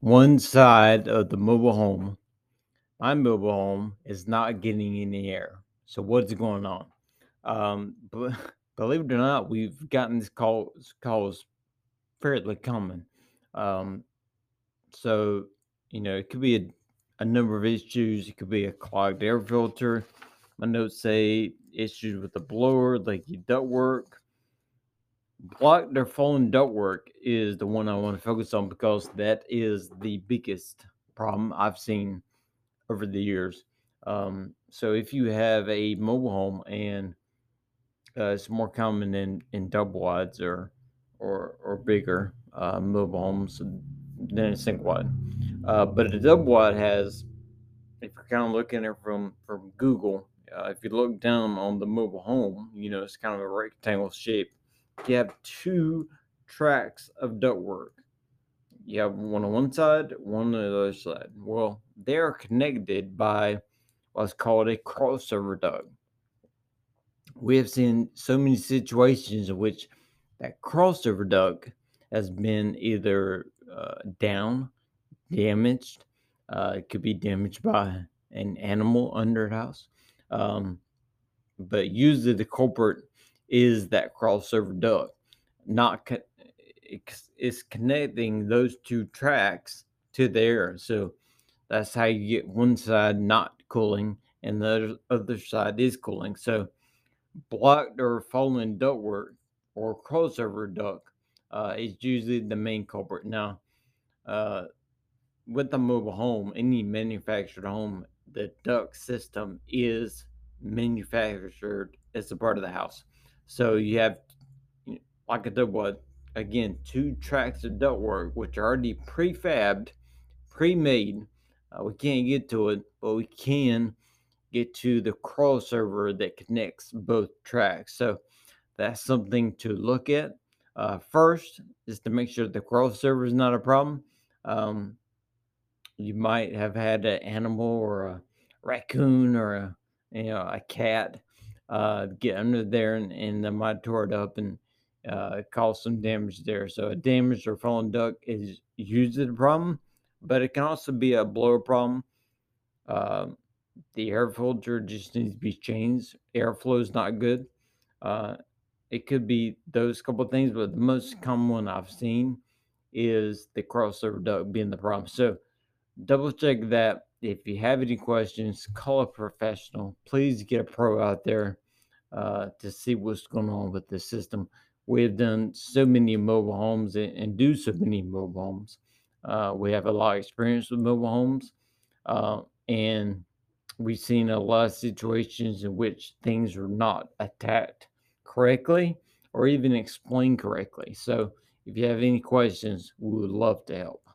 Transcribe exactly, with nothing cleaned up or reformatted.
one side of the mobile home, my mobile home, is not getting any air. So what's going on? Um, but believe it or not, we've gotten these calls, calls fairly common. Um, so, you know, it could be a, a number of issues. It could be a clogged air filter. My notes say issues with the blower, leaky ductwork. Blocked or fallen ductwork is the one I want to focus on because that is the biggest problem I've seen over the years. Um, so if you have a mobile home and uh, it's more common in, in double wides or or or bigger uh, mobile homes than a single wide. Uh, but a double wide has, if you're kind of looking at it from, from Google, uh, if you look down on the mobile home, you know, it's kind of a rectangle shape. You have two tracks of ductwork. You have one on one side, one on the other side. Well, they are connected by what's called a crossover duct. We have seen so many situations in which that crossover duct has been either uh, down, damaged. Uh, it could be damaged by an animal under the house. Um, but usually the culprit is that crossover duct. Not con- it's connecting those two tracks to the air. So that's how you get one side not cooling and the other side is cooling. So blocked or fallen ductwork or crossover duct uh, is usually the main culprit. Now, uh, with a mobile home, any manufactured home, the duct system is manufactured as a part of the house. So you have, like a double, again, two tracks of ductwork, which are already prefabbed, pre-made. Uh, we can't get to it, but we can get to the crossover that connects both tracks. So that's something to look at. Uh, first is to make sure the crossover is not a problem. Um, you might have had an animal or a raccoon or a, you know, a cat Uh, get under there and, and they might tore it up and uh, cause some damage there. So a damaged or fallen duct is usually the problem, but it can also be a blower problem. Uh, the air filter just needs to be changed. Airflow is not good. Uh, it could be those couple of things, but the most common one I've seen is the crossover duct being the problem. So double check that. If you have any questions, call a professional. Please get a pro out there uh, to see what's going on with the system. We have done so many mobile homes and, and do so many mobile homes. Uh, we have a lot of experience with mobile homes. Uh, and we've seen a lot of situations in which things are not attacked correctly or even explained correctly. So if you have any questions, we would love to help.